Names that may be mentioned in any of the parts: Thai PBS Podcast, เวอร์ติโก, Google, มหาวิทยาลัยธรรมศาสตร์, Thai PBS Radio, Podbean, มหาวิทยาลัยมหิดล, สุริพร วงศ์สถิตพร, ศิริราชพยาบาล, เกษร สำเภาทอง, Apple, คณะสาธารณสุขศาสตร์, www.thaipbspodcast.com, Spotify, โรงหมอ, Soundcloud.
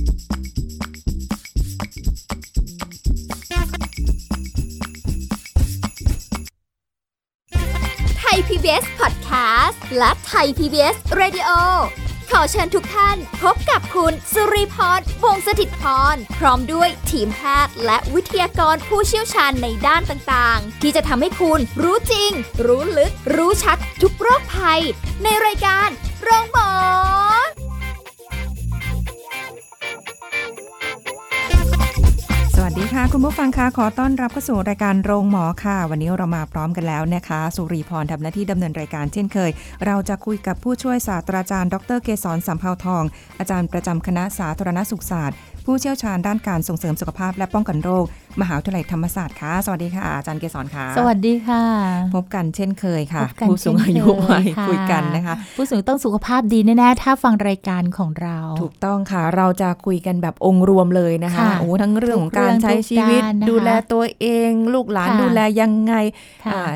Thai PBS Podcast และ Thai PBS Radio ขอเชิญทุกท่านพบกับคุณสุริพร วงศ์สถิตพรพร้อมด้วยทีมแพทย์และวิทยากรผู้เชี่ยวชาญในด้านต่างๆที่จะทำให้คุณรู้จริงรู้ลึกรู้ชัดทุกโรคภัยในรายการโรงหมอสวัสดีค่ะคุณผู้ฟังค่ะขอต้อนรับเข้าสู่รายการโรงหมอค่ะวันนี้เรามาพร้อมกันแล้วนะคะสุรีพรทำหน้าที่ดำเนินรายการเช่นเคยเราจะคุยกับผู้ช่วยศาสตราจารย์ดร.เกษร สำเภาทองอาจารย์ประจำคณะสาธารณสุขศาสตร์ผู้เชี่ยวชาญด้านการส่งเสริมสุขภาพและป้องกันโรคมหาวิทยาลัยธรรมศาสตร์ค่ะสวัสดีค่ะอาจารย์เกษรค่ะสวัสดีค่ะพบกันเช่นเคยค่ะผู้สูงอายุไว้คุยกันนะคะผู้สูงต้องสุขภาพดีแน่ๆถ้าฟังรายการของเราถูกต้องค่ะเราจะคุยกันแบบองค์รวมเลยนะคะโอ้ทั้งเรื่องของการใช้ชีวิตดูแลตัวเองลูกหลานดูแลยังไง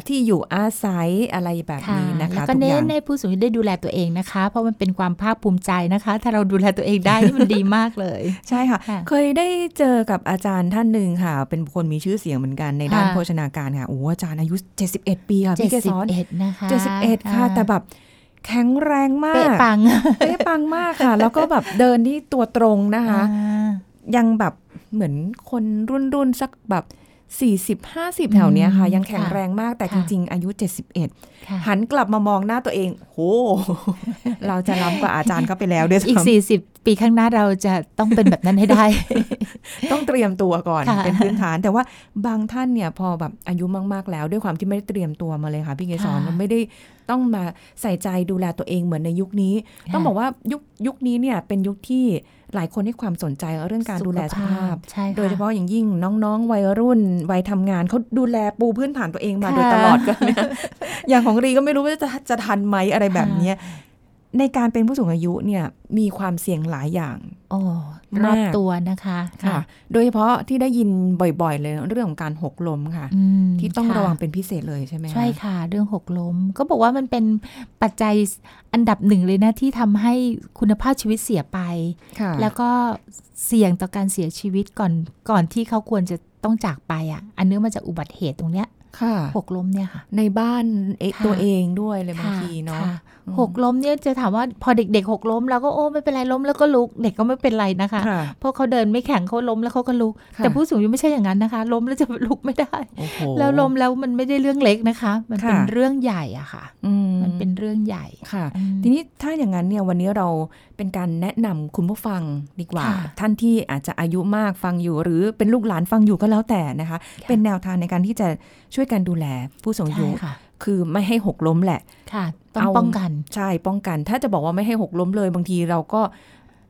ที่อยู่อาศัยอะไรแบบนี้นะคะก็เน้นให้ผู้สูงอายุได้ดูแลตัวเองนะคะเพราะมันเป็นความภาคภูมิใจนะคะถ้าเราดูแลตัวเองได้มันดีมากเลยใช่ค่ะเคยได้เจอกับอาจารย์ท่านนึงค่ะเป็นบุคคลมีชื่อเสียงเหมือนกันในด้านโภชนาการค่ะโอ้อาจารย์อายุ71ปีค่ะพี่เกษร71นะคะ71ค่ะแต่แบบแข็งแรงมากเป๊ะปังมากค่ะแล้วก็แบบเดินที่ตัวตรงนะคะยังแบบเหมือนคนรุ่นสักแบบ40-50 แถวเนี้ยค่ะยังแข็งแรงมากแต่จริงๆอายุ71หันกลับมามองหน้าตัวเองโหเราจะล้ำกว่าอาจารย์เข้าไปแล้วด้วยซ้ำอีก40ปีข้างหน้าเราจะต้องเป็นแบบนั้นให้ได้ ต้องเตรียมตัวก่อน เป็นพื้นฐานแต่ว่าบางท่านเนี่ยพอแบบอายุมากๆแล้วด้วยความที่ไม่ได้เตรียมตัวมาเลยค่ะพี่เกษรมันไม่ได้ต้องมาใส่ใจดูแลตัวเองเหมือนในยุคนี้ต้องบอกว่ายุคนี้เนี่ยเป็นยุคที่หลายคนให้ความสนใจเรื่องการดูแลสุขภาพโดยเฉพาะอย่างยิ่งน้องๆวัยรุ่นวัยทำงานเขาดูแลปูพื้นฐานตัวเองมาโดยตลอดกันนะอย่างของรีก็ไม่รู้ว่าจะทันไหมอะไรแบบนี้ในการเป็นผู้สูงอายุเนี่ยมีความเสี่ยงหลายอย่างรอบตัวนะคะค่ะโดยเฉพาะที่ได้ยินบ่อยๆเลยเรื่องของการหกล้มค่ะที่ต้องระวังเป็นพิเศษเลยใช่ไหมใช่ค่ะเรื่องหกล้มก็บอกว่ามันเป็นปัจจัยอันดับหนึ่งเลยนะที่ทำให้คุณภาพชีวิตเสียไปแล้วก็เสี่ยงต่อการเสียชีวิตก่อนที่เขาควรจะต้องจากไปอันเนื่องมาจากอุบัติเหตุตรงเนี้ยหกล้มเนี่ยค่ะในบ้านตัวเองด้วยเลยบางทีเนาะหกล้มเนี่ยจะถามว่าพอเด็กๆหกล้มแล้วก็โอ้ไม่เป็นไรล้มแล้วก็ลุกเด็กก็ไม่เป็นไรนะคะเพราะเขาเดินไม่แข็งเขาล้มแล้วเขาก็ลุกแต่ผู้สูงอายุไม่ใช่อย่างนั้นนะคะล้มแล้วจะลุกไม่ได้แล้วล้มแล้วมันไม่ได้เรื่องเล็กนะคะมันเป็นเรื่องใหญ่อะค่ะมันเป็นเรื่องใหญ่ค่ะทีนี้ถ้าอย่างนั้นเนี่ยวันนี้เราเป็นการแนะนำคุณผู้ฟังดีกว่าท่านที่อาจจะอายุมากฟังอยู่หรือเป็นลูกหลานฟังอยู่ก็แล้วแต่นะคะเป็นแนวทางในการที่จะช่วยกันดูแลผู้สูงอายุคือไม่ให้หกล้มแหละค่ะต้องป้องกันใช่ป้องกันถ้าจะบอกว่าไม่ให้หกล้มเลยบางทีเราก็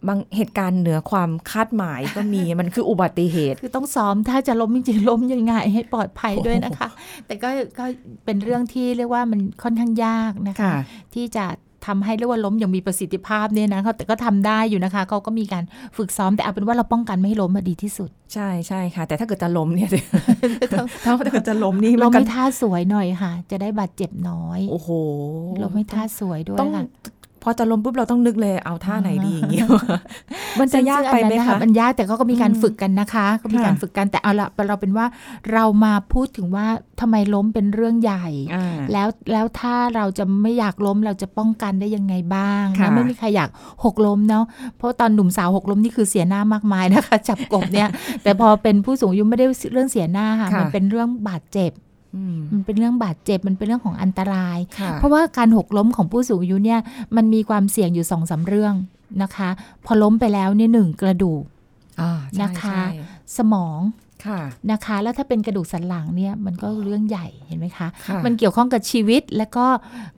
บางเหตุการณ์เหนือความคาดหมายก็มี มันคืออุบัติเหตุคือต้องซ้อมถ้าจะล้มจริงๆล้มยังไงให้ปลอดภัยด้วยนะคะแต่ก็เป็นเรื่องที่เรียกว่ามันค่อนข้างยากนะคะที่จะทำให้เรียกว่าล้มอย่างมีประสิทธิภาพเนี่ยนะเขาแต่ก็ทำได้อยู่นะคะเขาก็มีการฝึกซ้อมแต่เอาเป็นว่าเราป้องกันไม่ให้ล้มมาดีที่สุดใช่ใช่ค่ะแต่ถ้าเกิดจะล้มเนี่ยถ้าเกิดจะล้มนี่ล้มให้ท่าสวยหน่อยค่ะจะได้บาดเจ็บน้อยโอ้โหล้มให้ท่าสวยด้วยค่ะพอจะล้มปุ๊บเราต้องนึกเลยเอาท่าไหนดีอย่างเงี้ยมันจะยากไปไหมคะมันยากแต่ก็มีการฝึกกันนะคะก็มีการฝึกกันแต่เอาละเราเป็นว่าเรามาพูดถึงว่าทำไมล้มเป็นเรื่องใหญ่แล้วถ้าเราจะไม่อยากล้มเราจะป้องกันได้ยังไงบ้างนะไม่มีใครอยากหกล้มเนาะเพราะตอนหนุ่มสาวหกล้มนี่คือเสียหน้ามากมายนะคะจับกบเนี่ยแต่พอเป็นผู้สูงอายุไม่ได้เรื่องเสียหน้าค่ะมันเป็นเรื่องบาดเจ็บมันเป็นเรื่องบาดเจ็บมันเป็นเรื่องของอันตรายเพราะว่าการหกล้มของผู้สูงอายุเนี่ยมันมีความเสี่ยงอยู่ 2-3 เรื่องนะคะพอล้มไปแล้วเนี่ย1กระดูกนะคะสมองนะคะแล้วถ้าเป็นกระดูกสันหลังเนี่ยมันก็เรื่องใหญ่เห็นไหมคะมันเกี่ยวข้องกับชีวิตและก็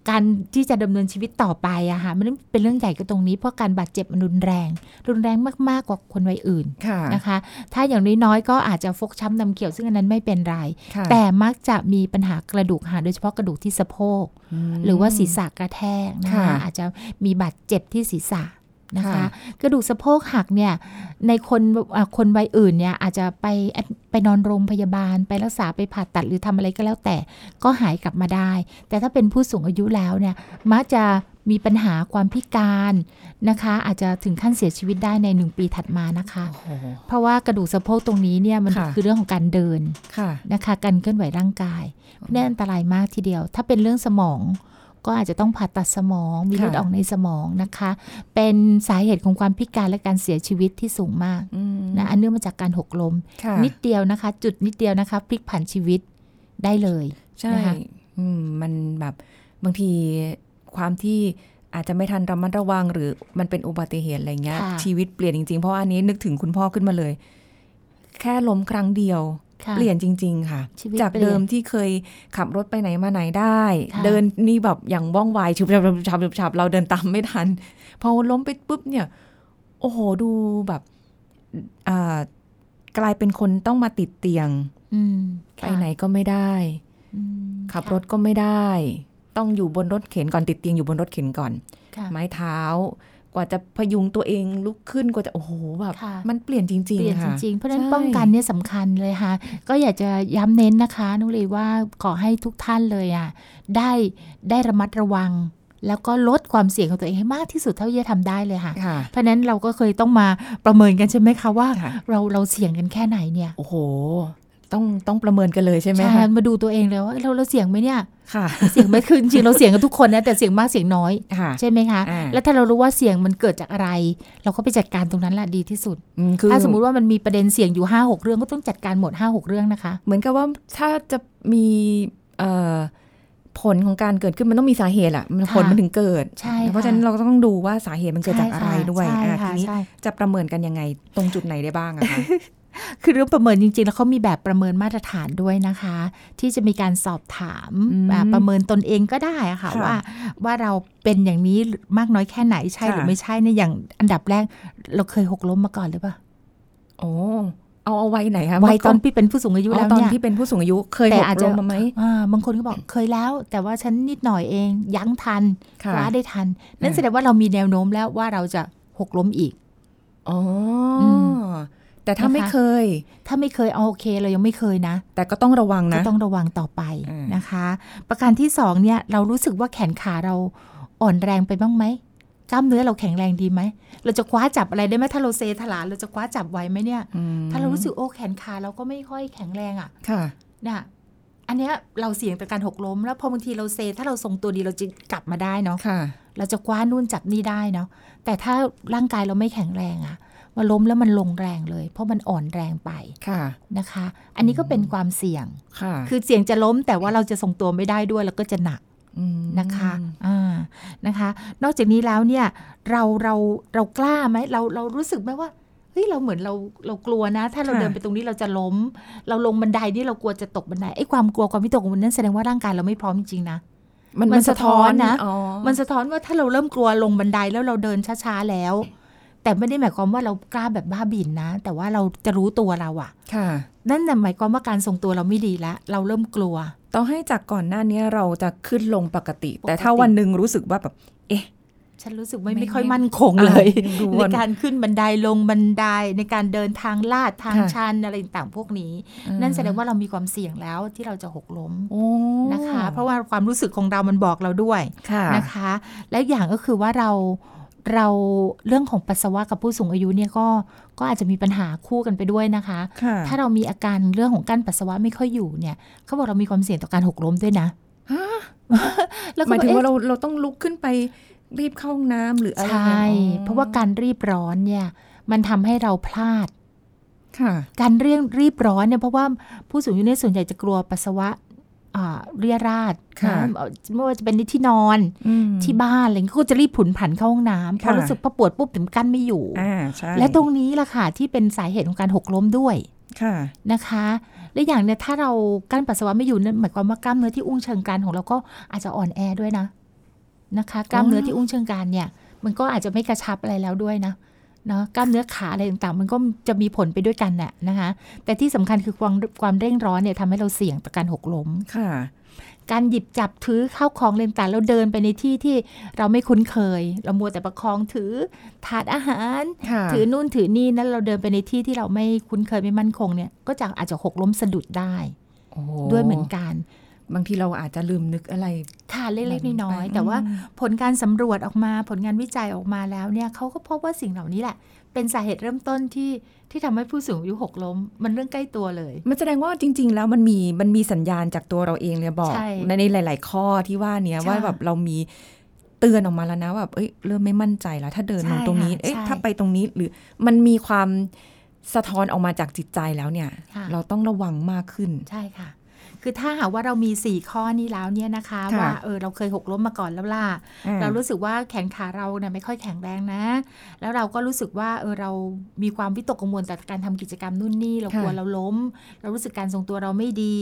การที่จะดำเนินชีวิตต่อไปอะค่ะมันเป็นเรื่องใหญ่ก็ตรงนี้เพราะการบาดเจ็บมันรุนแรงมากๆกว่าคนวัยอื่นนะคะถ้าอย่างน้อยๆก็อาจจะฟกช้ำดำเขียวซึ่งอันนั้นไม่เป็นไรแต่มักจะมีปัญหากระดูกหักโดยเฉพาะกระดูกที่สะโพกหรือว่าศีรษะกระแทกนะคะอาจจะมีบาดเจ็บที่ศีรษะนะคะกระดูกสะโพกหักเนี่ยในคนวัยอื่นเนี่ยอาจจะไปนอนโรงพยาบาลไปรักษาไปผ่าตัดหรือทำอะไรก็แล้วแต่ก็หายกลับมาได้แต่ถ้าเป็นผู้สูงอายุแล้วเนี่ยมักจะ มีปัญหาความพิการนะคะอาจจะถึงขั้นเสียชีวิตได้ใน1ปีถัดมานะคะเพราะว่ากระดูกสะโพกตรงนี้เนี่ยมันคือเรื่องของการเดินนะคะการเคลื่อนไหวร่างกายเนี่ยอันตรายมากทีเดียวถ้าเป็นเรื่องสมองก็อาจจะต้องผ่าตัดสมองมีเลือดออกในสมองนะคะเป็นสาเหตุของความพิการและการเสียชีวิตที่สูงมากนะอันเนื่องมาจากการหกล้มนิดเดียวนะคะจุดนิดเดียวนะคะพลิกผันชีวิตได้เลยใช่นะคะมันแบบบางทีความที่อาจจะไม่ทันระมัดระวังหรือมันเป็นอุบัติเหตุอะไรเงี้ยชีวิตเปลี่ยนจริงๆเพราะอันนี้นึกถึงคุณพ่อขึ้นมาเลยแค่ล้มครั้งเดียวเปลี่ยนจริงๆค่ะจากเดิมที่เคยขับรถไปไหนมาไหนได้เดินนี่แบบอย่างว่องไวชุบๆๆๆเราเดินตามไม่ทันพอล้มไปปุ๊บเนี่ยโอ้โหดูแบบกลายเป็นคนต้องมาติดเตียงไปไหนก็ไม่ได้ขับรถก็ไม่ได้ต้องอยู่บนรถเข็นก่อนติดเตียงอยู่บนรถเข็นก่อนไม้เท้ากว่าจะพยุงตัวเองลุกขึ้นกว่าจะโอ้โหแบบมันเปลี่ยนจริงๆค่ะเปลี่ยนจริงๆเพราะฉะนั้นป้องกันเนี่ยสำคัญเลยค่ะก็อยากจะย้ำเน้นนะคะนุ้ยเลยว่าขอให้ทุกท่านเลยอ่ะได้ระมัดระวังแล้วก็ลดความเสี่ยงของตัวเองให้มากที่สุดเท่าที่จะทำได้เลยค่ะเพราะนั้นเราก็เคยต้องมาประเมินกันใช่ไหมคะว่าเราเสี่ยงกันแค่ไหนเนี่ยโอ้โหต้องประเมินกันเลยใช่ไหมคะมาดูตัวเองเลยว่าเราเสี่ยงไหมเนี่ยเสี่ยงไม่ขึ้นจริงเราเสี่ยงกันทุกคนนะแต่เสี่ยงมากเสี่ยงน้อยใช่ไหมคะแล้วถ้าเรารู้ว่าเสี่ยงมันเกิดจากอะไรเราก็ไปจัดการตรงนั้นแหละดีที่สุดถ้าสมมุติว่ามันมีประเด็นเสี่ยงอยู่ 5-6 เรื่องก็ต้องจัดการหมด 5-6 เรื่องนะคะเหมือนกับว่าถ้าจะมีผลของการเกิดขึ้นมันต้องมีสาเหตุแหละผลมันถึงเกิดเพราะฉะนั้นเราก็ต้องดูว่าสาเหตุมันเกิดจากอะไรด้วยทีนี้จะประเมินกันยังไงตรงจุดไหนได้บ้างคะคือเรื่องประเมินจริงๆแล้วเขามีแบบประเมินมาตรฐานด้วยนะคะที่จะมีการสอบถามประเมินตนเองก็ได้ค่ะว่าเราเป็นอย่างนี้มากน้อยแค่ไหนใช่หรือไม่ใช่เนี่ยอย่างอันดับแรกเราเคยหกล้มมาก่อนหรือเปล่าโอ้เอาวัยไหนคะวัยตอนที่เป็นผู้สูงอายุแล้วเนี่ยตอนที่เป็นผู้สูงอายุเคยหกล้มมาไหมบางคนก็บอกเคยแล้วแต่ว่าฉันนิดหน่อยเองยั้งทันคว้าได้ทันนั่นแสดงว่าเรามีแนวโน้มแล้วว่าเราจะหกล้มอีกอ๋อแต่ถ้าไม่เคยเอาโอเคเรายังไม่เคยนะแต่ก็ต้องระวังนะก็ต้องระวังต่อไปนะคะประการที่2เนี่ยเรารู้สึกว่าแขนขาเราอ่อนแรงไปบ้างไหมกล้ามเนื้อเราแข็งแรงดีไหมเราจะคว้าจับอะไรได้ไหมถ้าเราเซถลาเราจะคว้าจับไว้ไหมเนี่ยถ้าเรารู้สึกโอ้แขนขาเราก็ไม่ค่อยแข็งแรงอ่ะเนี่ยอันเนี้ยเราเสี่ยงต่อการหกล้มแล้วพอบางทีเราเซถ้าเราทรงตัวดีเราจะกลับมาได้เนาะเราจะคว้านู่นจับนี่ได้เนาะแต่ถ้าร่างกายเราไม่แข็งแรงอ่ะมาล้มแล้วมันลงแรงเลยเพราะมันอ่อนแรงไปนะคะอันนี้ก็เป็นความเสี่ยงคือเสี่ยงจะล้มแต่ว่าเราจะทรงตัวไม่ได้ด้วยแล้วก็จะหนักนะคะนะคะนอกจากนี้แล้วเนี่ยเรากล้าไหมเรารู้สึกไหมว่าเฮ้ยเราเหมือนเรากลัวนะถ้าเราเดินไปตรงนี้เราจะล้มเราลงบันไดนี่เรากลัวจะตกบันไดไอ้ความกลัวความวิตกกังวลนั้นแสดงว่าร่างกายเราไม่พร้อมจริงๆนะมันสะท้อนนะมันสะท้อนว่าถ้าเราเริ่มกลัวลงบันไดแล้วเราเดินช้าๆแล้วแต่ไม่ได้หมายความว่าเรากล้าแบบบ้าบิ่นนะแต่ว่าเราจะรู้ตัวเราอ่ะนั่นหมายความว่าการทรงตัวเราไม่ดีแล้วเราเริ่มกลัวต่อให้จากก่อนหน้านี้เราจะขึ้นลงปกติแต่ถ้าวันนึงรู้สึกว่าแบบเอ๊ะฉันรู้สึกไม่ค่อยมั่นคงเลยในการขึ้นบันไดลงบันไดในการเดินทางลาดทางชันอะไรต่างพวกนี้นั่นแสดงว่าเรามีความเสี่ยงแล้วที่เราจะหกล้มนะคะเพราะว่าความรู้สึกของเรามันบอกเราด้วยนะคะและอย่างก็คือว่าเราเรื่องของปัสสาวะกับผู้สูงอายุเนี่ยก็อาจจะมีปัญหาคู่กันไปด้วยนะคะถ้าเรามีอาการเรื่องของกั้นปัสสาวะไม่ค่อยอยู่เนี่ยเขาบอกเรามีความเสี่ยงต่อการหกล้มด้วยนะหมายถึงว่าเราต้องลุกขึ้นไปรีบเข้าห้องน้ำหรืออะไรใช่เพราะว่าการรีบร้อนเนี่ยมันทำให้เราพลาดการรีบร้อนเนี่ยเพราะว่าผู้สูงอายุเนี่ยส่วนใหญ่จะกลัวปัสสาวะเรียราดไม่ว่าจะเป็นที่นอนที่บ้านอะไรก็จะรีบผุนผันเข้าห้องน้ำพอรู้สึกปวดปุ๊บถึงกั้นไม่อยู่และตรงนี้ล่ะค่ะที่เป็นสาเหตุของการหกล้มด้วยนะคะและอย่างเนี่ยถ้าเรากั้นปัสสาวะไม่อยู่นั่นหมายความว่ากล้ามเนื้อที่อุ้งเชิงกรานของเราก็อาจจะอ่อนแอด้วยนะคะกล้ามเนื้อที่อุ้งเชิงกรานเนี่ยมันก็อาจจะไม่กระชับอะไรแล้วด้วยนะกล้ามเนื้อขาอะไรต่างๆมันก็จะมีผลไปด้วยกันแหละนะคะแต่ที่สำคัญคือความเร่งร้อนเนี่ยทำให้เราเสี่ยงต่อการหกล้มค่ะการหยิบจับถือข้าวของอะไรต่างๆแล้วเดินไปในที่ที่เราไม่คุ้นเคยเรามัวแต่ประคองถือถาดอาหารถือนู่นถือนี่นั้นเราเดินไปในที่ที่เราไม่คุ้นเคยไม่มั่นคงเนี่ยก็อาจจะหกล้มสะดุดได้ด้วยเหมือนกัน บางทีเราอาจจะลืมนึกอะไรค่ะเล็กๆน้อยๆแต่ว่าผลการสำรวจออกมาผลงานวิจัยออกมาแล้วเนี่ยเขาก็พบว่าสิ่งเหล่านี้แหละเป็นสาเหตุเริ่มต้นที่ทำให้ผู้สูงอายุหกล้มมันเรื่องใกล้ตัวเลยมันแสดงว่าจริงๆแล้วมันมีสัญญาณจากตัวเราเองเลยบอกในหลายๆข้อที่ว่าเนี้ยว่าแบบเรามีเตือนออกมาแล้วนะแบบเอ้ยเริ่มไม่มั่นใจแล้วถ้าเดินลงตรงนี้เอ๊ะถ้าไปตรงนี้หรือมันมีความสะท้อนออกมาจากจิตใจแล้วเนี่ยเราต้องระวังมากขึ้นใช่ค่ะคือถ้าหากว่าเรามี4ข้อนี้แล้วเนี่ยนะคะว่าเราเคยหกล้มมาก่อนแล้วล่ะเรารู้สึกว่าแขนขาเราเนี่ยไม่ค่อยแข็งแรงนะแล้วเราก็รู้สึกว่าเรามีความวิตกกังวลจากการทำกิจกรรมนู่นนี่เรากลัวเราล้มเรารู้สึกการทรงตัวเราไม่ดี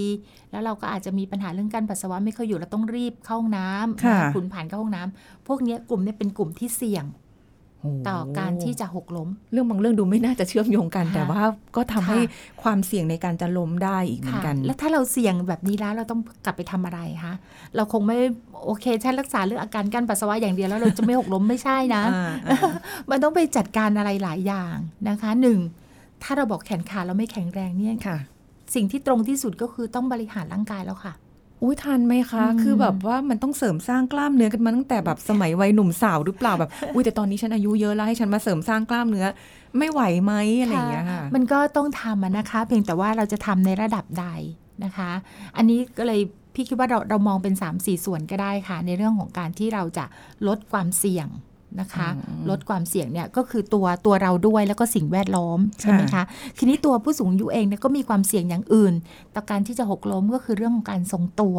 แล้วเราก็อาจจะมีปัญหาเรื่องการปัสสาวะไม่ค่อยอยู่เราต้องรีบเข้าห้องน้ำขุนผ่านเข้าห้องน้ำพวกนี้กลุ่มนี้เป็นกลุ่มที่เสี่ยงต่อการที่จะหกล้มเรื่องบางเรื่องดูไม่น่าจะเชื่อมโยงกันแต่ว่าก็ทำให้ความเสี่ยงในการจะล้มได้อีกเหมือนกันแล้วถ้าเราเสี่ยงแบบนี้แล้วเราต้องกลับไปทำอะไรคะเราคงไม่โอเคฉันรักษาเรื่องอาการการปัสสาวะอย่างเดียวแล้วเราจะไม่หกล้มไม่ใช่นะ มันต้องไปจัดการอะไรหลายอย่างนะคะหนึ่งถ้าเราบอกแขนขาเราไม่แข็งแรงเนี่ยสิ่งที่ตรงที่สุดก็คือต้องบริหารร่างกายแล้วค่ะอุ้ยทันไหมคะคือแบบว่ามันต้องเสริมสร้างกล้ามเนื้อกันมาตั้งแต่แบบสมัยวัยหนุ่มสาวหรือเปล่าแบบอุ้ยแต่ตอนนี้ฉันอายุเยอะแล้วให้ฉันมาเสริมสร้างกล้ามเนื้อไม่ไหวไหมอะไรอย่างเงี้ยค่ะมันก็ต้องทำนะคะเพียงแต่ว่าเราจะทำในระดับใดนะคะอันนี้ก็เลยพี่คิดว่าเรามองเป็น 3-4 ส่วนก็ได้ค่ะในเรื่องของการที่เราจะลดความเสี่ยงนะคะลดความเสี่ยงเนี่ยก็คือตัวเราด้วยแล้วก็สิ่งแวดล้อมใช่ไหมคะทีนี้ตัวผู้สูงอายุเองเนี่ยก็มีความเสี่ยงอย่างอื่นต่อการที่จะหกล้มก็คือเรื่องของการทรงตัว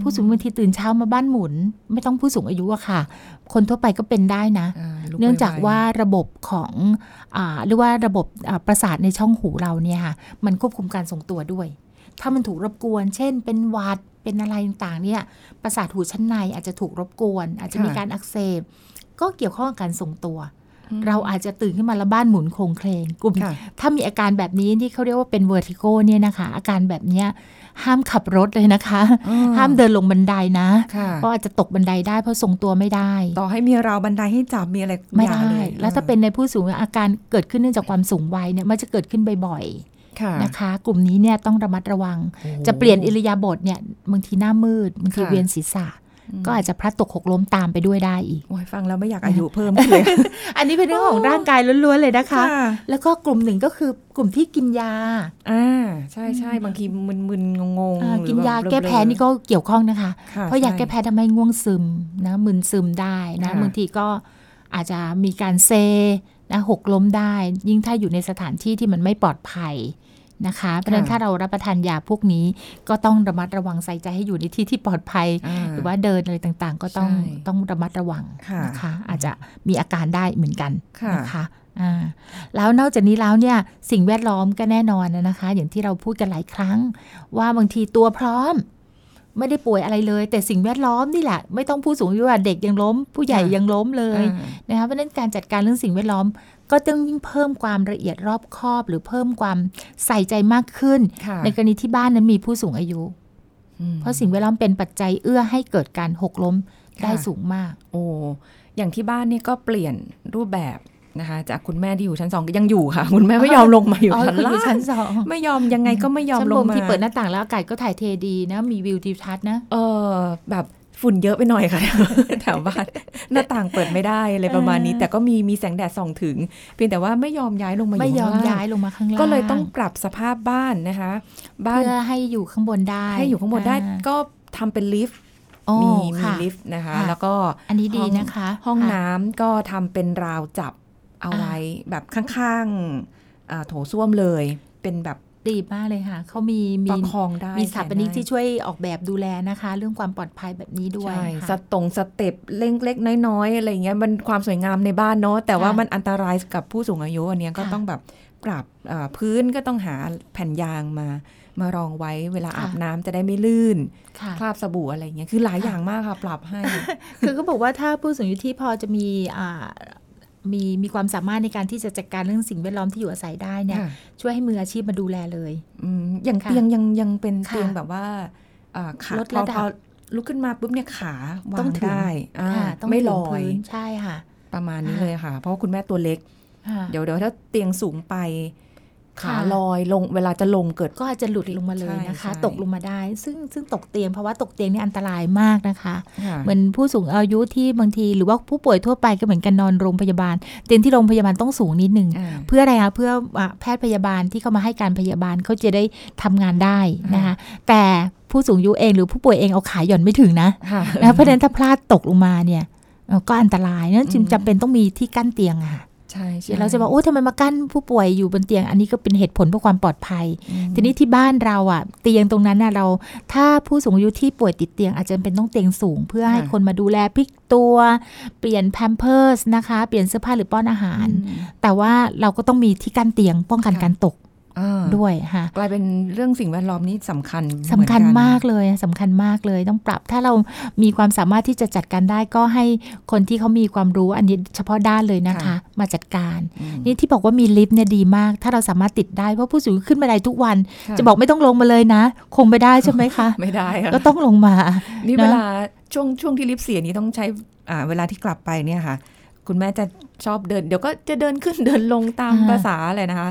ผู้สูงอายุบางทีตื่นเช้ามาบ้านหมุนไม่ต้องผู้สูงอายุอะค่ะคนทั่วไปก็เป็นได้นะเนื่องจากว่าระบบของหรือว่าระบบประสาทในช่องหูเราเนี่ยค่ะมันควบคุมการทรงตัวด้วยถ้ามันถูกรบกวนเช่นเป็นหวัดเป็นอะไรต่างๆเนี่ยประสาทหูชั้นในอาจจะถูกรบกวนอาจจะมีการอักเสบก็เกี่ยวข้องกับการทรงตัวเราอาจจะตื่นขึ้นมาแล้วบ้านหมุนโครงเคลงกลุ่มถ้ามีอาการแบบนี้ที่เขาเรียกว่าเป็นเวอร์ติโกเนี่ยนะคะอาการแบบนี้ห้ามขับรถเลยนะคะห้ามเดินลงบันไดนะเพราะอาจจะตกบันไดได้เพราะทรงตัวไม่ได้ต่อให้มีราวบันไดให้จับมีอะไรไม่ได้แล้วถ้าเป็นในผู้สูงอาการเกิดขึ้นเนื่องจากความสูงวัยเนี่ยมันจะเกิดขึ้นบ่อยๆนะคะกลุ่มนี้เนี่ยต้องระมัดระวังจะเปลี่ยนอิริยาบถเนี่ยบางทีหน้ามืดบางทีเวียนศีรษะก็อาจจะพลัดตกหกล้มตามไปด้วยได้อีกโอ้ยฟังแล้วไม่อยากอายุเพิ่มขึ้นเลย อันนี้เป็นเรื่องของร่างกายล้วนๆเลยนะคะแล้วก็กลุ่มหนึ่งก็คือกลุ่มที่กินยาใช่ๆบางทีมึนๆงงๆกินยาแก้แพ้นี่ก็เกี่ยวข้องนะคะเพราะอยากแก้แพ้ทำให้ง่วงซึมนะมึนซึมได้นะบางทีก็อาจจะมีการเซนะหกล้มได้ยิ่งถ้าอยู่ในสถานที่ที่มันไม่ปลอดภัยนะคะเพราะฉะนั้นถ้าเรารับประทานยาพวกนี้ก็ต้องระมัดระวังใส่ใจให้อยู่ในที่ที่ปลอดภัยหรือว่าเดินอะไรต่างๆก็ต้องระมัดระวังนะคะอาจจะมีอาการได้เหมือนกันนะคะแล้วนอกจากนี้แล้วเนี่ยสิ่งแวดล้อมก็แน่นอนนะคะอย่างที่เราพูดกันหลายครั้งว่าบางทีตัวพร้อมไม่ได้ป่วยอะไรเลยแต่สิ่งแวดล้อมนี่แหละไม่ต้องผู้สูงอายุเด็กยังล้มผู้ใหญ่ยังล้มเลยนะคะเพราะฉะนั้นการจัดการเรื่องสิ่งแวดล้อมก็ต้องยิ่งเพิ่มความละเอียดรอบคอบหรือเพิ่มความใส่ใจมากขึ้นในกรณีที่บ้านนั้นมีผู้สูงอายุเพราะสิ่งแวดล้อมเป็นปัจจัยเอื้อให้เกิดการหกล้มได้สูงมากโอ้อย่างที่บ้านนี่ก็เปลี่ยนรูปแบบนะคะจากคุณแม่ที่อยู่ชั้น2ก็ยังอยู่ค่ะคุณแม่ไม่ยอมลงมาอยู่ชั้นล่างชั้น2ไม่ยอมยังไงก็ไม่ยอมลงมาที่เปิดหน้าต่างแล้วอากาศก็ถ่ายเทดีนะมีวิวทิวทัศน์นะแบบฝุ่นเยอะไปหน่อยค่ะแถวบ้านหน้าต่างเปิดไม่ได้อะไรประมาณนี้แต่ก็มีแสงแดดส่องถึงเพียงแต่ว่าไม่ยอมย้ายลงมาอยู่ข้างล่างไม่ยอมย้ายลงมาข้างล่างก็เลยต้องปรับสภาพบ้านนะคะบ้านเพื่อให้อยู่ข้างบนได้ก็ทำเป็นลิฟต์มีลิฟต์นะคะแล้วก็อันนี้ดีนะคะห้องน้ำก็ทำเป็นราวจับเอาไว้แบบข้างๆโถส้วมเลยเป็นแบบดีมากเลยค่ะเขามีประคองได้มีสถาปนิกที่ช่วยออกแบบดูแลนะคะเรื่องความปลอดภัยแบบนี้ด้วยสเต็ปเล็กๆน้อยๆอะไรเงี้ยมันความสวยงามในบ้านเนาะแต่ว่ามันอันตรายกับผู้สูงอายุอันนี้ก็ต้องแบบปรับพื้นก็ต้องหาแผ่นยางมารองไว้เวลาอาบน้ำจะได้ไม่ลื่นคราบสบู่อะไรเงี้ยคือหลายอย่างมากค่ะปรับให้คือก็บอกว่าถ้าผู้สูงอายุที่พอจะมีความสามารถในการที่จะจัดการเรื่องสิ่งแวดล้อมที่อยู่อาศัยได้เนี่ยช่วยให้มืออาชีพมาดูแลเลยอย่างเตียงยังเป็นเตียงแบบว่าขาพอลุกขึ้นมาปุ๊บเนี่ยขาวางได้ไม่ลอยใช่ค่ะประมาณนี้เลยค่ะเพราะว่าคุณแม่ตัวเล็กเดี๋ยวถ้าเตียงสูงไป ขาลอยลงเวลาจะลงเกิดก็อาจจะหลุดลงมาเลยนะคะตกลงมาได้ซึ่งตกเตียงเพราะว่าตกเตียงนี่อันตรายมากนะคะเหมือนผู้สูงอายุที่บางทีหรือว่าผู้ป่วยทั่วไปก็เหมือนกันนอนโรงพยาบาลเตียงที่โรงพยาบาลต้องสูงนิดนึงเพื่ออะไรคะเพื่อแพทย์พยาบาลที่เข้ามาให้การพยาบาลเขาจะได้ทำงานได้นะคะแต่ผู้สูงอายุเองหรือผู้ป่วยเองเอาขาหย่อนไม่ถึงนะนะเพราะฉะนั้นถ้าพลาดตกลงมาเนี่ยก็อันตรายนั้นจึงจำเป็นต้องมีที่กั้นเตียงค่ะเราจะบอกโอ้ทำไมมากั้นผู้ป่วยอยู่บนเตียงอันนี้ก็เป็นเหตุผลเพื่อความปลอดภัยทีนี้ที่บ้านเราอ่ะเตียงตรงนั้นน่ะเราถ้าผู้สูงอายุที่ป่วยติดเตียงอาจจะเป็นต้องเตียงสูงเพื่อให้คนมาดูแลพลิกตัวเปลี่ยนแพมเพิร์สนะคะเปลี่ยนเสื้อผ้าหรือป้อนอาหารแต่ว่าเราก็ต้องมีที่กั้นเตียงป้องกันการตกด้วยค่ะกลายเป็นเรื่องสิ่งแวดล้อมนี้สำคัญมากเลยสำคัญมากเลยต้องปรับถ้าเรามีความสามารถที่จะจัดการได้ก็ให้คนที่เขามีความรู้อันนี้เฉพาะด้านเลยนะคะมาจัดการนี่ที่บอกว่ามีลิฟต์เนี่ยดีมากถ้าเราสามารถติดได้เพราะผู้สูงขึ้นบันไดทุกวันจะบอกไม่ต้องลงมาเลยนะคงไม่ได้ใช่ไหมคะไม่ได้ก็ต้องลงมานี่เวลาช่วงที่ลิฟต์เสียนี้ต้องใช้เวลาที่กลับไปเนี่ยค่ะคุณแม่จะชอบเดินเดี๋ยวก็จะเดินขึ้นเดินลงตามภาษาอะไรนะคะ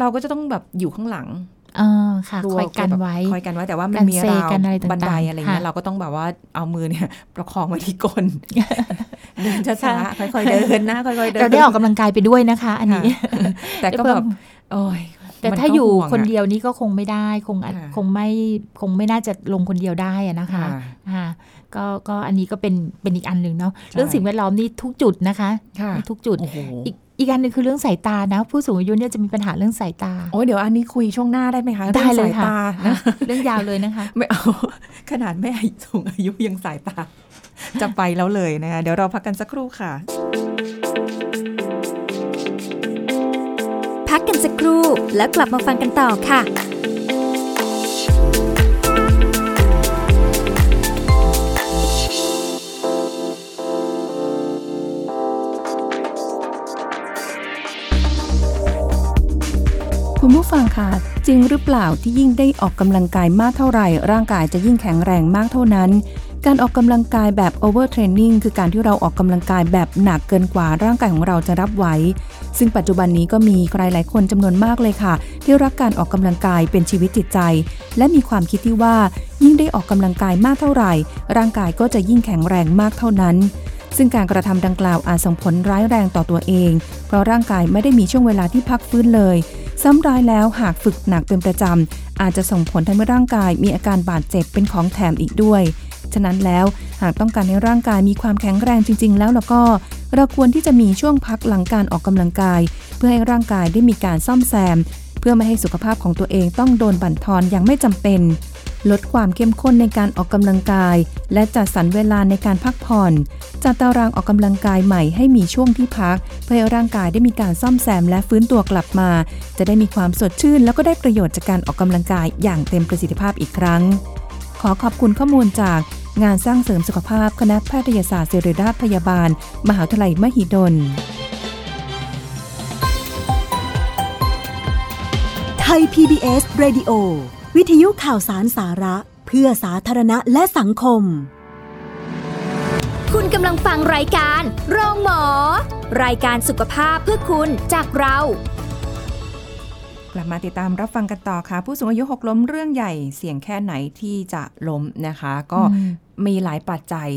เราก็จะต้องแบบอยู่ข้างหลังค่ะคอยกันไว้แต่ว่ามันมีราวบันไดอะไรเงี้ยเราก็ต้องแบบว่าเอามือเนี่ยประคองไว้ที่ก้นเดินช้าๆค่อยๆเดินนะค่อยๆเดินเราได้ออกกำลังกายไปด้วยนะคะอันนี้แต่ก็แบบโอ้ยแต่ถ้าอยู่คนเดียวนี่ก็คงไม่ได้คงไม่น่าจะลงคนเดียวได้นะคะก็อันนี้ก็เป็นอีกอันนึงเนาะเรื่องสิ่งแวดล้อมนี่ทุกจุดนะคะทุกจุดอีกอันนึงคือเรื่องสายตานะผู้สูงอายุเนี่ยจะมีปัญหาเรื่องสายตาโอ้ยเดี๋ยวอันนี้คุยช่วงหน้าได้ไหมคะได้เลยค่ะเรื่องยาวเลยนะคะไม่เอาขนาดแม่สูงอายุยังสายตาจะไปแล้วเลยนะคะเดี๋ยวเราพักกันสักครู่ค่ะพักกันสักครู่แล้วกลับมาฟังกันต่อค่ะคุณผู้ฟังคะจริงหรือเปล่าที่ยิ่งได้ออกกำลังกายมากเท่าไหร่ร่างกายจะยิ่งแข็งแรงมากเท่านั้นการออกกำลังกายแบบโอเวอร์เทรนนิ่งคือการที่เราออกกำลังกายแบบหนักเกินกว่าร่างกายของเราจะรับไหวซึ่งปัจจุบันนี้ก็มีใครหลายคนจำนวนมากเลยค่ะที่รักการออกกำลังกายเป็นชีวิตจิตใจและมีความคิดที่ว่ายิ่งได้ออกกำลังกายมากเท่าไหร่ร่างกายก็จะยิ่งแข็งแรงมากเท่านั้นซึ่งการกระทำดังกล่าวอาจส่งผลร้ายแรงต่อตัวเองเพราะร่างกายไม่ได้มีช่วงเวลาที่พักฟื้นเลยซ้ำร้ายแล้วหากฝึกหนักเป็นประจำอาจจะส่งผลทำให้ร่างกายมีอาการบาดเจ็บเป็นของแถมอีกด้วยฉะนั้นแล้วหากต้องการให้ร่างกายมีความแข็งแรงจริงๆแล้วก็เราควรที่จะมีช่วงพักหลังการออกกำลังกายเพื่อให้ร่างกายได้มีการซ่อมแซมเพื่อไม่ให้สุขภาพของตัวเองต้องโดนบั่นทอนอย่างไม่จำเป็นลดความเข้มข้นในการออกกำลังกายและจัดสรรเวลาในการพักผ่อนจัดตารางออกกำลังกายใหม่ให้มีช่วงที่พักเพื่อให้ร่างกายได้มีการซ่อมแซมและฟื้นตัวกลับมาจะได้มีความสดชื่นแล้วก็ได้ประโยชน์จากการออกกำลังกายอย่างเต็มประสิทธิภาพอีกครั้งขอขอบคุณข้อมูลจากงานสร้างเสริมสุขภาพคณะแพทยศาสตร์ศิริราชพยาบาลมหาวิทยาลัยมหิดลไทย PBS Radio วิทยุข่าวสารสาระเพื่อสาธารณะและสังคมคุณกำลังฟังรายการโรงหมอรายการสุขภาพเพื่อคุณจากเรากลับมาติดตามรับฟังกันต่อค่ะผู้สูงอายุหกล้มเรื่องใหญ่เสี่ยงแค่ไหนที่จะล้มนะคะก็มีหลายปัจจัย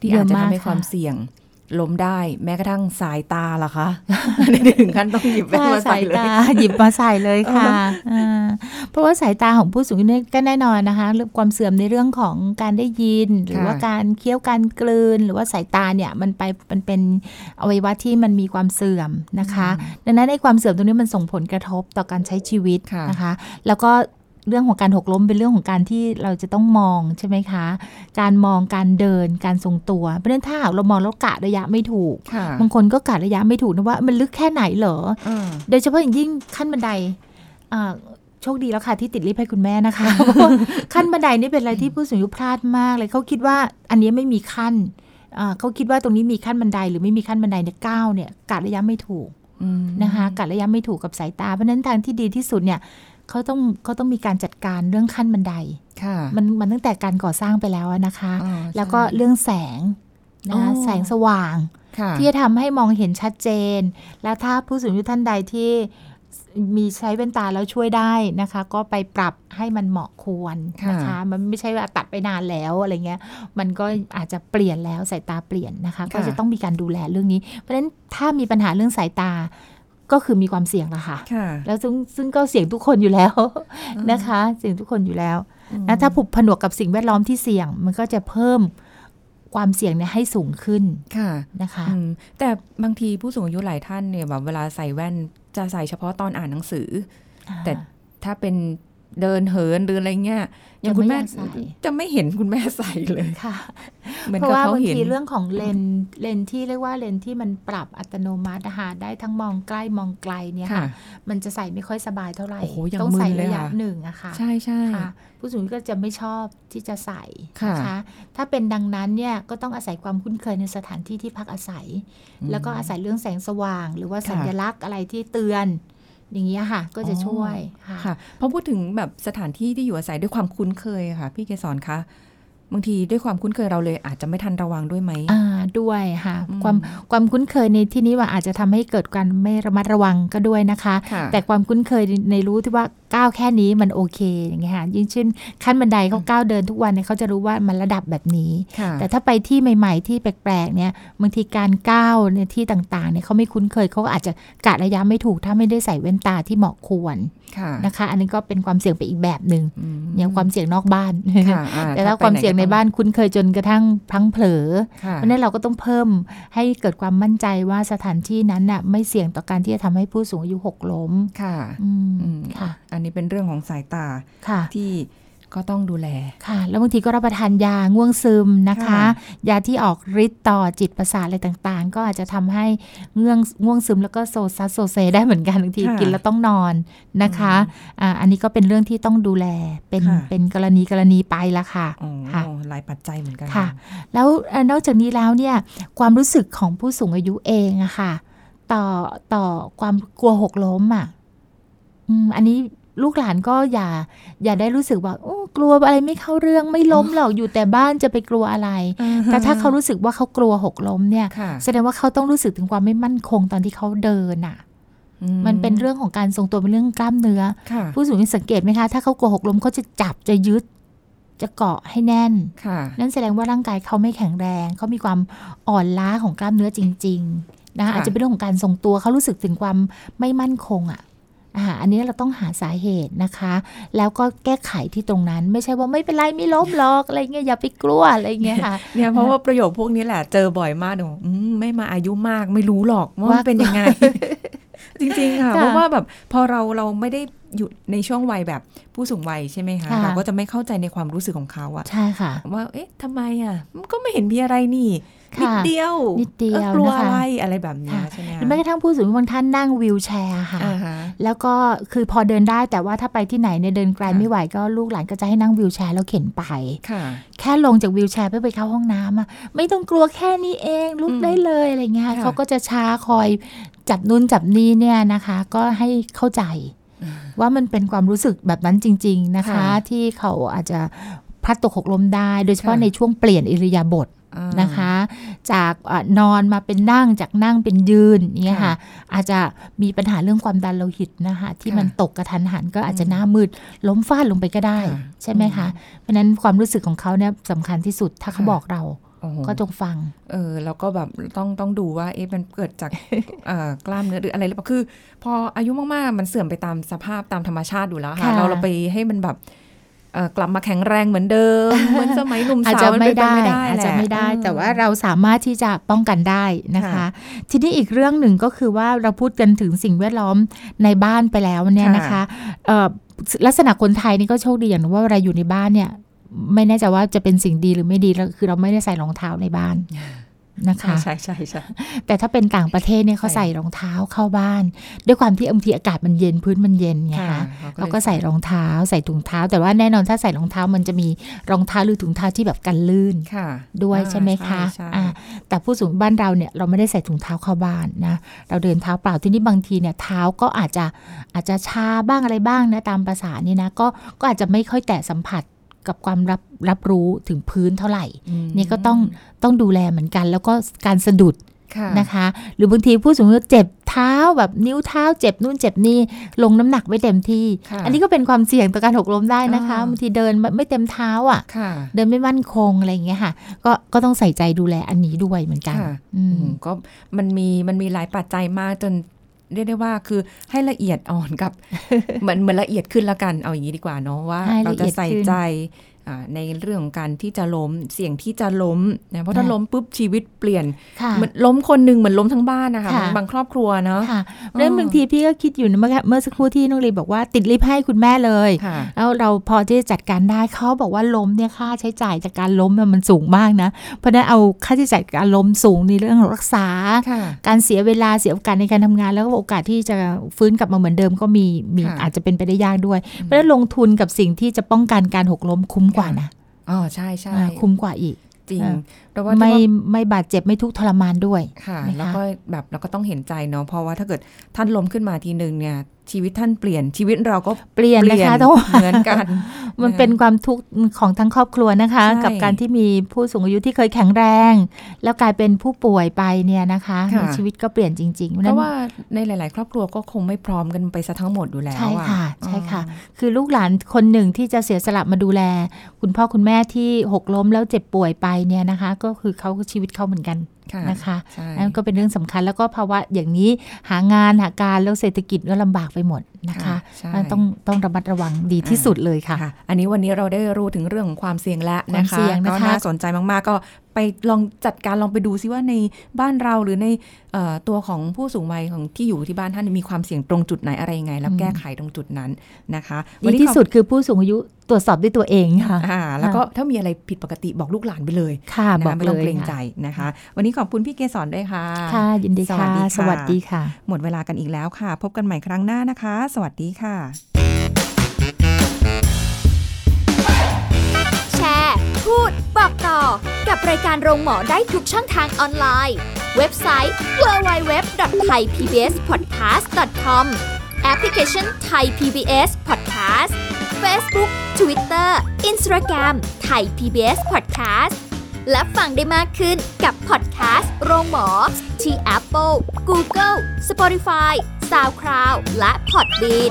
ที่อาจจะทำให้ความเสี่ยงล้มได้แม้กระทั่งสายตาล่ะคะถึงขั้นต้องหยิบแว่นมาใส่เลยหยิบมาใส่เลยค่ะเพราะว่าสายตาของผู้สูงอายุก็แน่นอนนะคะเรื่องความเสื่อมในเรื่องของการได้ยินหรือว่าการเคี้ยวการกลืนหรือว่าสายตาเนี่ยมันเป็นอวัยวะที่มันมีความเสื่อมนะคะดังนั้นในความเสื่อมตรงนี้มันส่งผลกระทบต่อการใช้ชีวิตนะคะแล้วก็เรื่องของการหกล้มเป็นเรื่องของการที่เราจะต้องมองใช่ไหมคะการมองการเดินการทรงตัวเพราะฉะนั้นถ้าเรามองแล้วกะระยะไม่ถูกบางคนก็กะระยะไม่ถูกนะว่ามันลึกแค่ไหนเหรอโดยเฉพาะอย่างยิ่งขั้นบันไดโชคดีแล้วค่ะที่ติดลิฟต์ให้คุณแม่นะคะ ขั้นบันไดนี่เป็นอะไรที่ผู้สูงอายุพลาดมากเลยเขาคิดว่าอันนี้ไม่มีขั้นเขาคิดว่าตรงนี้มีขั้นบันไดหรือไม่มีขั้นบันไดเนี่ยก้าวเนี่ยกะระยะไม่ถูกนะคะกะระยะไม่ถูกกับสายตาเพราะฉะนั้นทางที่ดีที่สุดเนี่ยเขาต้องมีการจัดการเรื่องขั้นบันไดมันตั้งแต่การก่อสร้างไปแล้วนะคะแล้วก็เรื่องแสงนะคะแสงสว่างที่จะทำให้มองเห็นชัดเจนและถ้าผู้สูงอายุท่านใดที่ มีใช้แว่นตาแล้วช่วยได้นะคะก็ไปปรับให้มันเหมาะควรนะคะมันไม่ใช่ว่าตัดไปนานแล้วอะไรเงี้ยมันก็อาจจะเปลี่ยนแล้วสายตาเปลี่ยนนะคะก็จะต้องมีการดูแลเรื่องนี้เพราะฉะนั้นถ้ามีปัญหาเรื่องสายตาก็คือมีความเสี่ยงละค่ะแล้วซึ่งก็เสี่ยงทุกคนอยู่แล้วนะคะเสี่ยงทุกคนอยู่แล้วนะถ้าผูกผนวกกับสิ่งแวดล้อมที่เสี่ยงมันก็จะเพิ่มความเสี่ยงเนี่ยให้สูงขึ้นค่ะนะคะแต่บางทีผู้สูงอายุหลายท่านเนี่ยแบบเวลาใส่แว่นจะใส่เฉพาะตอนอ่านหนังสือแต่ถ้าเป็นเดินเหินหรืออะไรเงี้ยอย่างคุณแม่จะไม่เห็นคุณแม่ใส่เลยค่ะเพราะว่าบางทีเรื่องของเลนที่เรียกว่าเลนที่มันปรับอัตโนมัตินะคะได้ทั้งมองใกล้มองไกลเนี่ยค่ะมันจะใส่ไม่ค่อยสบายเท่าไหร่ต้องใส่ระยะหนึ่งอะค่ะใช่ใช่ค่ะผู้สูงอายุก็จะไม่ชอบที่จะใส่นะคะถ้าเป็นดังนั้นเนี่ยก็ต้องอาศัยความคุ้นเคยในสถานที่ที่พักอาศัยแล้วก็อาศัยเรื่องแสงสว่างหรือว่าสัญลักษณ์อะไรที่เตือนอย่างนี้ค่ะก็จะช่วยค่ะพอพูดถึงแบบสถานที่ที่อยู่อาศัยด้วยความคุ้นเคยค่ะพี่เกษรคะบางทีด้วยความคุ้นเคยเราเลยอาจจะไม่ทันระวังด้วยไหมด้วยค่ะความคุ้นเคยในที่นี้ว่าอาจจะทำให้เกิดการไม่ระมัดระวังก็ด้วยนะคะแต่ความคุ้นเคยในรู้ที่ว่าก้าวแค่นี้มันโอเคอย่างเงี้ยค่ะยิ่งเช่นขั้นบันไดเขาก้าวเดินทุกวันเนี่ยเขาจะรู้ว่ามันระดับแบบนี้แต่ถ้าไปที่ใหม่ๆที่แปลกๆเนี่ยบางทีการก้าวในที่ต่างๆเนี่ยเขาไม่คุ้นเคยเขาก็อาจจะกะระยะไม่ถูกถ้าไม่ได้ใส่แว่นตาที่เหมาะควรนะคะอันนี้ก็เป็นความเสี่ยงไปอีกแบบนึงอย่างความเสี่ยงนอกบ้านแต่ถ้าความเสี่ยงในบ้านคุ้นเคยจนกระทั่งพลั้งเผลอเพราะนั้นเราก็ต้องเพิ่มให้เกิดความมั่นใจว่าสถานที่นั้นน่ะไม่เสี่ยงต่อการที่จะทำให้ผู้สูงอายุหกล้มค่ะค่ะอันนี้เป็นเรื่องของสายตาที่ก็ต้องดูแลค่ะแล้วบางทีก็รับประทานยาง่วงซึมนะคะยาที่ออกฤทธิ์ต่อจิตประสาทอะไรต่างๆก็อาจจะทำให้ง่วงซึมแล้วก็โซซัสโซเซได้เหมือนกันบางทีกินแล้วต้องนอนนะคะอันนี้ก็เป็นเรื่องที่ต้องดูแลเป็นกรณีไปละค่ะหลายปัจจัยเหมือนกันค่ะแล้วนอกจากนี้แล้วเนี่ยความรู้สึกของผู้สูงอายุเองอะค่ะต่อความกลัวหกล้มอะอันนี้ลูกหลานก็อย่าได้รู้สึกว่าโอ้กลัวอะไรไม่เข้าเรื่องไม่ล้มหรอกอยู่แต่บ้านจะไปกลัวอะไรแต่ถ้าเขารู้สึกว่าเขากลัวหกล้มเนี่ยแสดงว่าเขาต้องรู้สึกถึงความไม่มั่นคงตอนที่เขาเดินอ่ะมันเป็นเรื่องของการทรงตัวเป็นเรื่องกล้ามเนื้อผู้สูงอายุสังเกตไหมคะถ้าเขากลัวหกล้มเขาจะจับจะยึดจะเกาะให้แน่นนั่นแสดงว่าร่างกายเขาไม่แข็งแรงเขามีความอ่อนล้าของกล้ามเนื้อจริงๆนะคะอาจจะเป็นเรื่องของการทรงตัวเขารู้สึกถึงความไม่มั่นคงอ่ะอันนี้เราต้องหาสาเหตุนะคะแล้วก็แก้ไขที่ตรงนั้นไม่ใช่ว่าไม่เป็นไรไม่ล้มหรอกอะไรเงี้ยอย่าไปกลัวอะไรเงี้ยค่ะเนี่ยเพราะว่าประโยคพวกนี้แหละเจอบ่อยมากหนูไม่มาอายุมากไม่รู้หรอกว่ามันเป็นยังไง จริงๆค่ะเพราะว่าแบบพอเราไม่ได้อยู่ในช่วงวัยแบบผู้สูงวัยใช่ไหมคะเราก็จะไม่เข้าใจในความรู้สึกของเขาอะใช่ค่ะว่าเอ๊ะทำไมอะก็ไม่เห็นมีอะไรนี่นิดเดียวกลัวอะไรอะไรแบบนี้ใช่ไหมแม้กระทั่งผู้สูงบางท่านนั่งวีลแชร์ค่ะแล้วก็คือพอเดินได้แต่ว่าถ้าไปที่ไหนเนี่ยเดินไกลไม่ไหวก็ลูกหลานก็จะให้นั่งวีลแชร์แล้วเข็นไปแค่ลงจากวีลแชร์เพื่อไปเข้าห้องน้ำอะไม่ต้องกลัวแค่นี้เองลุกได้เลยอะไรเงี้ยเขาก็จะช้าคอยจับนู่นจับนี่เนี่ยนะคะก็ให้เข้าใจว่ามันเป็นความรู้สึกแบบนั้นจริงๆนะคะที่เขาอาจจะพลัดตกหกล้มได้โดยเฉพาะในช่วงเปลี่ยนอิริยาบถนะคะจากนอนมาเป็นนั่งจากนั่งเป็นยืนเนี่ยค่ะอาจจะมีปัญหาเรื่องความดันโลหิตนะคะที่มันตกกระทันหันก็อาจจะหน้ามืดล้มฟาดลงไปก็ได้ใช่ไหมคะเพราะนั้นความรู้สึกของเขาเนี่ยสำคัญที่สุดถ้าเขาบอกเราก็จงฟังแล้วก็แบบต้องดูว่าเอ๊ะมันเกิดจากกล้ามเนื้อหรืออะไรหรือเปล่าคือพออายุมากๆมันเสื่อมไปตามสภาพตามธรรมชาติอยู่แล้วค่ะเราไปให้มันแบบกลับมาแข็งแรงเหมือนเดิมเหมือนสมัยหนุ่มสาวมันเป็นไปไม่ได้อาจจะไม่ได้แต่ว่าเราสามารถที่จะป้องกันได้นะคะทีนี้อีกเรื่องหนึ่งก็คือว่าเราพูดกันถึงสิ่งแวดล้อมในบ้านไปแล้วเนี่ยนะคะลักษณะคนไทยนี่ก็โชคดีอย่างว่าเวลาอยู่ในบ้านเนี่ยไม่แน่ใจว่าจะเป็นสิ่งดีหรือไม่ดีคือเราไม่ได้ใส่รองเท้าในบ้านนะคะใช่ใช่ใช่แต่ถ้าเป็นต่างประเทศเนี่ยเขาใส่รองเท้าเข้าบ้านด้วยความที่บางทีอากาศมันเย็นพื้นมันเย็นไงคะเราก็ใส่รองเท้าใส่ถุงเท้าแต่ว่าแน่นอนถ้าใส่รองเท้ามันจะมีรองเท้าหรือถุงเท้าที่แบบกันลื่นด้วยใช่ไหมคะแต่ผู้สูงบ้านเราเนี่ยเราไม่ได้ใส่ถุงเท้าเข้าบ้านนะเราเดินเท้าเปล่าที่นี่บางทีเนี่ยเท้าก็อาจจะชาบ้างอะไรบ้างนะตามประสานี่นะก็อาจจะไม่ค่อยแตะสัมผัสกับความรับรู้ถึงพื้นเท่าไหร่นี่ก็ต้องดูแลเหมือนกันแล้วก็การสะดุด นะคะหรือบางทีผู้สูงอายุเจ็บเท้าแบบนิ้วเท้าเจ็บนู่นเจ็บนี่ลงน้ำหนักไม่เต็มที่อันนี้ก็เป็นความเสี่ยงต่อการหกล้มได้นะคะบางทีเดินไม่เต็มเท้าอ่ะเดินไม่มั่นคงอะไรอย่างเงี้ยค่ะก็ต้องใส่ใจดูแลอันนี้ด้วยเหมือนกันก็มันมีหลายปัจจัยมากจนเรียกได้ว่าคือให้ละเอียดอ่อนกับเหมือนละเอียดขึ้นละกันเอาอย่างนี้ดีกว่าเนาะว่าเราจะใส่ใจในเรื่องของการที่จะล้มเสี่ยงที่จะล้มนะเพราะถ้าล้มปุ๊บชีวิตเปลี่ยนเหมือนล้มคนหนึ่งเหมือนล้มทั้งบ้านนะคะบางครอบครัวเนาะเรื่องบางทีพี่ก็คิดอยู่นะเมื่อสักครู่ที่น้องลีบอกว่าติดลิฟต์ให้คุณแม่เลยแล้วเราพอที่จะจัดการได้เขาบอกว่าล้มเนี่ยค่าใช้จ่ายจากการล้มมันสูงมากนะเพราะนั้นเอาค่าใช้จ่ายการล้มสูงในเรื่องรักษาการเสียเวลาเสียโอกาสในการทำงานแล้วก็โอกาสที่จะฟื้นกลับมาเหมือนเดิมก็มีอาจจะเป็นไปได้ยากด้วยเพราะนั้นลงทุนกับสิ่งที่จะป้องกันการหกล้มคุ้มกว่านะอ๋อใช่ใช่คุ้มกว่าอีกจริงเพราะว่าไม่บาดเจ็บไม่ทุกข์ทรมานด้วยค่ะแล้วก็แบบเราก็ต้องเห็นใจเนาะเพราะว่าถ้าเกิดท่านล้มขึ้นมาทีนึงเนี่ยชีวิตท่านเปลี่ยนชีวิตเราก็เปลี่ยนนะคะเหมือนกันมันเป็นความทุกข์ของทั้งครอบครัวนะคะกับการที่มีผู้สูงอายุที่เคยแข็งแรงแล้วกลายเป็นผู้ป่วยไปเนี่ยนะคะชีวิตก็เปลี่ยนจริงๆเพราะว่าในหลายๆครอบครัวก็คงไม่พร้อมกันไปซะทั้งหมดอยู่แล้วใช่ค่ะใช่ค่ะคือลูกหลานคนหนึ่งที่จะเสียสละมาดูแลคุณพ่อคุณแม่ที่หกล้มแล้วเจ็บป่วยไปเนี่ยนะคะก็คือเขาชีวิตเขาเหมือนกันนะคะนั่นก็เป็นเรื่องสำคัญแล้วก็ภาวะอย่างนี้หางานหาการแล้วเศรษฐกิจก็ลำบากไปหมดนะคะต้องระมัดระวังดีที่สุดเลยค่ะอันนี้วันนี้เราได้รู้ถึงเรื่องของความเสี่ยงแล้วนะคะก็น่าสนใจมากๆก็ไปลองจัดการลองไปดูซิว่าในบ้านเราหรือในตัวของผู้สูงวัยของที่อยู่ที่บ้านท่านมีความเสี่ยงตรงจุดไหนอะไรยังไงแล้วแก้ไขตรงจุดนั้นนะคะดีที่สุดคือผู้สูงอายุตรวจสอบด้วยตัวเองค่ะแล้วก็ถ้ามีอะไรผิดปกติบอกลูกหลานไปเลยค่ะบอกเลยไม่ต้องเกรงใจนะคะวันนี้ขอบคุณพี่เกศรด้วยค่ะค่ะยินดีค่ะสวัสดีค่ะหมดเวลากันอีกแล้วค่ะพบกันใหม่ครั้งหน้านะคะสวัสดีค่ะแชร์พูดบอกต่อกับรายการโรงหมอได้ทุกช่องทางออนไลน์เว็บไซต์ www.thaipbspodcast.com แอปพลิเคชัน Thai PBS Podcast Facebook Twitter Instagram Thai PBS Podcast และฟังได้มากขึ้นกับ Podcast โรงหมอที่ Apple Google Spotify Soundcloud และ Podbean